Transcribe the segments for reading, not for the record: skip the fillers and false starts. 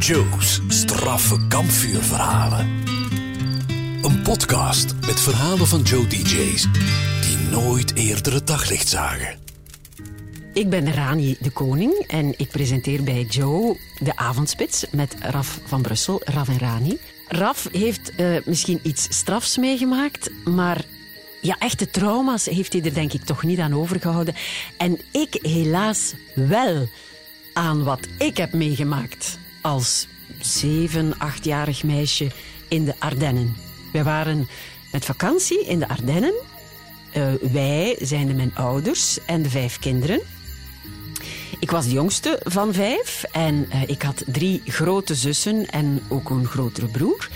Joe's straffe kampvuurverhalen. Een podcast met verhalen van Joe-dj's die nooit eerder het daglicht zagen. Ik ben Rani de Coninck en ik presenteer bij Joe de avondspits met Raf van Brussel, Raf en Rani. Raf heeft misschien iets strafs meegemaakt, maar ja, echte trauma's heeft hij er denk ik toch niet aan overgehouden. En ik helaas wel aan wat ik heb meegemaakt als 7-, 8-jarig meisje in de Ardennen. Wij waren met vakantie in de Ardennen. Wij zijn mijn ouders en de 5 kinderen. Ik was de jongste van 5 en ik had 3 grote zussen en ook een grotere broer.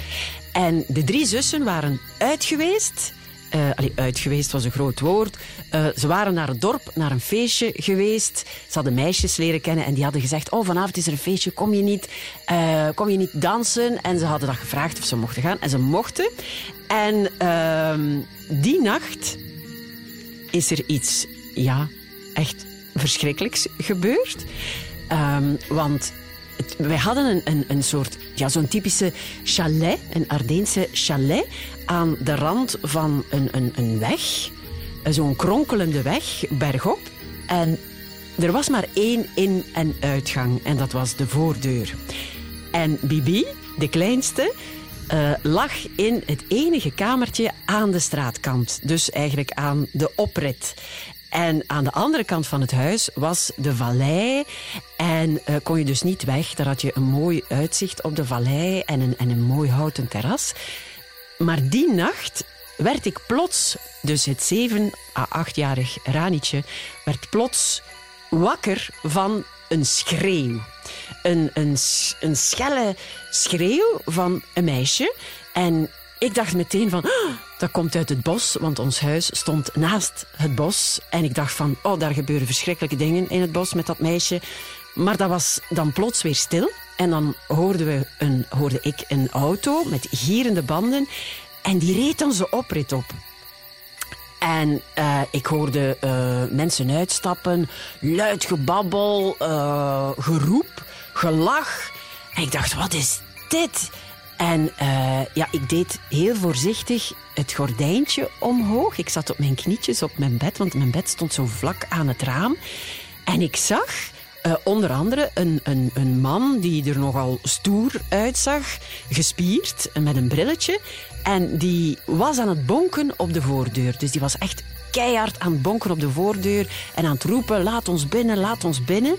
En de 3 zussen waren uit geweest. Uit geweest was een groot woord. Ze waren naar het dorp, naar een feestje geweest. Ze hadden meisjes leren kennen en die hadden gezegd: oh, vanavond is er een feestje, kom je niet dansen? En ze hadden dat gevraagd of ze mochten gaan. En ze mochten. En die nacht is er iets, ja, echt verschrikkelijks gebeurd. Want wij hadden een soort, ja, zo'n typische chalet, een Ardeense chalet, aan de rand van een weg, zo'n kronkelende weg, bergop. En er was maar 1 in- en uitgang, en dat was de voordeur. En Bibi, de kleinste, lag in het enige kamertje aan de straatkant, dus eigenlijk aan de oprit. En aan de andere kant van het huis was de vallei en kon je dus niet weg. Daar had je een mooi uitzicht op de vallei en een mooi houten terras. Maar die nacht werd ik plots, dus het 7- à 8-jarig Ranietje, werd plots wakker van een schreeuw. Een schelle schreeuw van een meisje. En ik dacht meteen van, oh, dat komt uit het bos, want ons huis stond naast het bos. En ik dacht van, oh, daar gebeuren verschrikkelijke dingen in het bos met dat meisje. Maar dat was dan plots weer stil. En dan hoorde ik een auto met gierende banden. En die reed onze oprit op. En ik hoorde mensen uitstappen, luid gebabbel, geroep, gelach. En ik dacht, wat is dit? En ik deed heel voorzichtig het gordijntje omhoog. Ik zat op mijn knietjes op mijn bed, want mijn bed stond zo vlak aan het raam. En ik zag onder andere een man die er nogal stoer uitzag, gespierd, met een brilletje. En die was aan het bonken op de voordeur. Dus die was echt keihard aan het bonken op de voordeur en aan het roepen, laat ons binnen, laat ons binnen.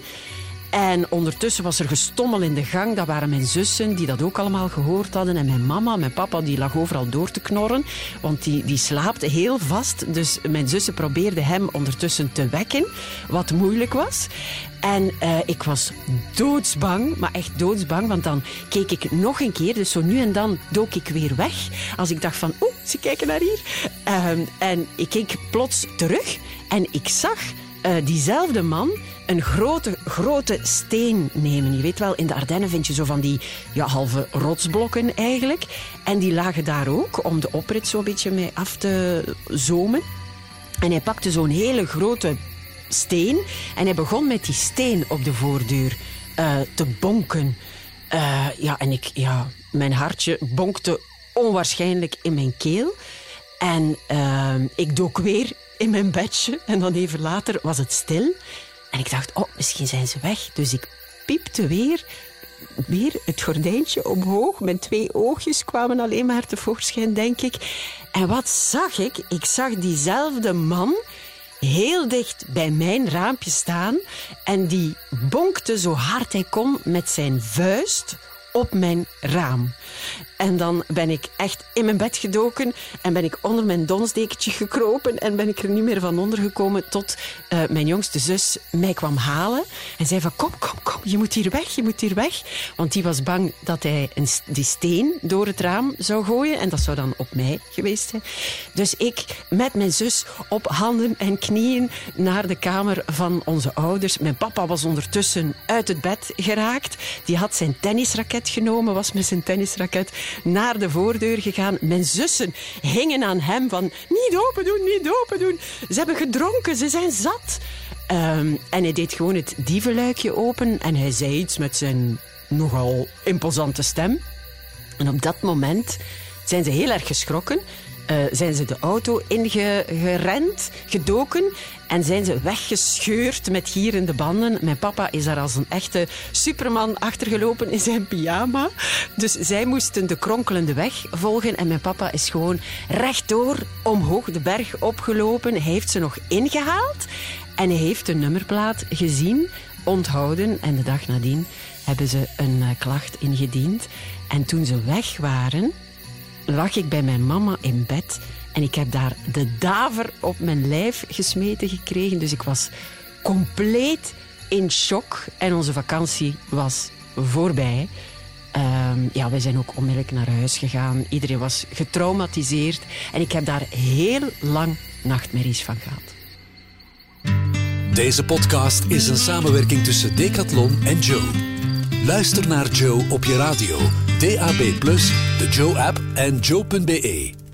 En ondertussen was er gestommel in de gang. Dat waren mijn zussen die dat ook allemaal gehoord hadden. En mijn mama, mijn papa, die lag overal door te knorren. Want die slaapte heel vast. Dus mijn zussen probeerden hem ondertussen te wekken. Wat moeilijk was. En ik was doodsbang. Maar echt doodsbang. Want dan keek ik nog een keer. Dus zo nu en dan dook ik weer weg. Als ik dacht van, oeh, ze kijken naar hier. En ik keek plots terug. En ik zag diezelfde man een grote steen nemen. Je weet wel, in de Ardennen vind je zo van die, ja, halve rotsblokken eigenlijk. En die lagen daar ook, om de oprit zo'n beetje mee af te zomen. En hij pakte zo'n hele grote steen en hij begon met die steen op de voordeur te bonken. Mijn hartje bonkte onwaarschijnlijk in mijn keel. En ik dook weer in mijn bedje en dan even later was het stil. En ik dacht, oh, misschien zijn ze weg. Dus ik piepte weer het gordijntje omhoog. Mijn 2 oogjes kwamen alleen maar tevoorschijn, denk ik. En wat zag ik? Ik zag diezelfde man heel dicht bij mijn raampje staan. En die bonkte zo hard hij kon met zijn vuist op mijn raam. En dan ben ik echt in mijn bed gedoken en ben ik onder mijn donsdekentje gekropen en ben ik er niet meer van ondergekomen tot mijn jongste zus mij kwam halen en zei van, kom, je moet hier weg. Want die was bang dat hij die steen door het raam zou gooien en dat zou dan op mij geweest zijn. Dus ik met mijn zus op handen en knieën naar de kamer van onze ouders. Mijn papa was ondertussen uit het bed geraakt. Die had zijn tennisraket genomen, was met zijn tennisraket naar de voordeur gegaan. Mijn zussen hingen aan hem van, niet open doen. Ze hebben gedronken, ze zijn zat. En hij deed gewoon het dievenluikje open en hij zei iets met zijn nogal imposante stem. En op dat moment zijn ze heel erg geschrokken. Zijn ze de auto ingerend, gedoken en zijn ze weggescheurd met gierende banden. Mijn papa is daar als een echte superman achtergelopen in zijn pyjama. Dus zij moesten de kronkelende weg volgen en mijn papa is gewoon rechtdoor omhoog de berg opgelopen. Hij heeft ze nog ingehaald en hij heeft de nummerplaat gezien, onthouden en de dag nadien hebben ze een klacht ingediend. En toen ze weg waren, lag ik bij mijn mama in bed en ik heb daar de daver op mijn lijf gesmeten gekregen. Dus ik was compleet in shock en onze vakantie was voorbij. Ja, wij zijn ook onmiddellijk naar huis gegaan. Iedereen was getraumatiseerd en ik heb daar heel lang nachtmerries van gehad. Deze podcast is een samenwerking tussen Decathlon en Joe. Luister naar Joe op je radio, DAB+, de Joe-app en joe.be.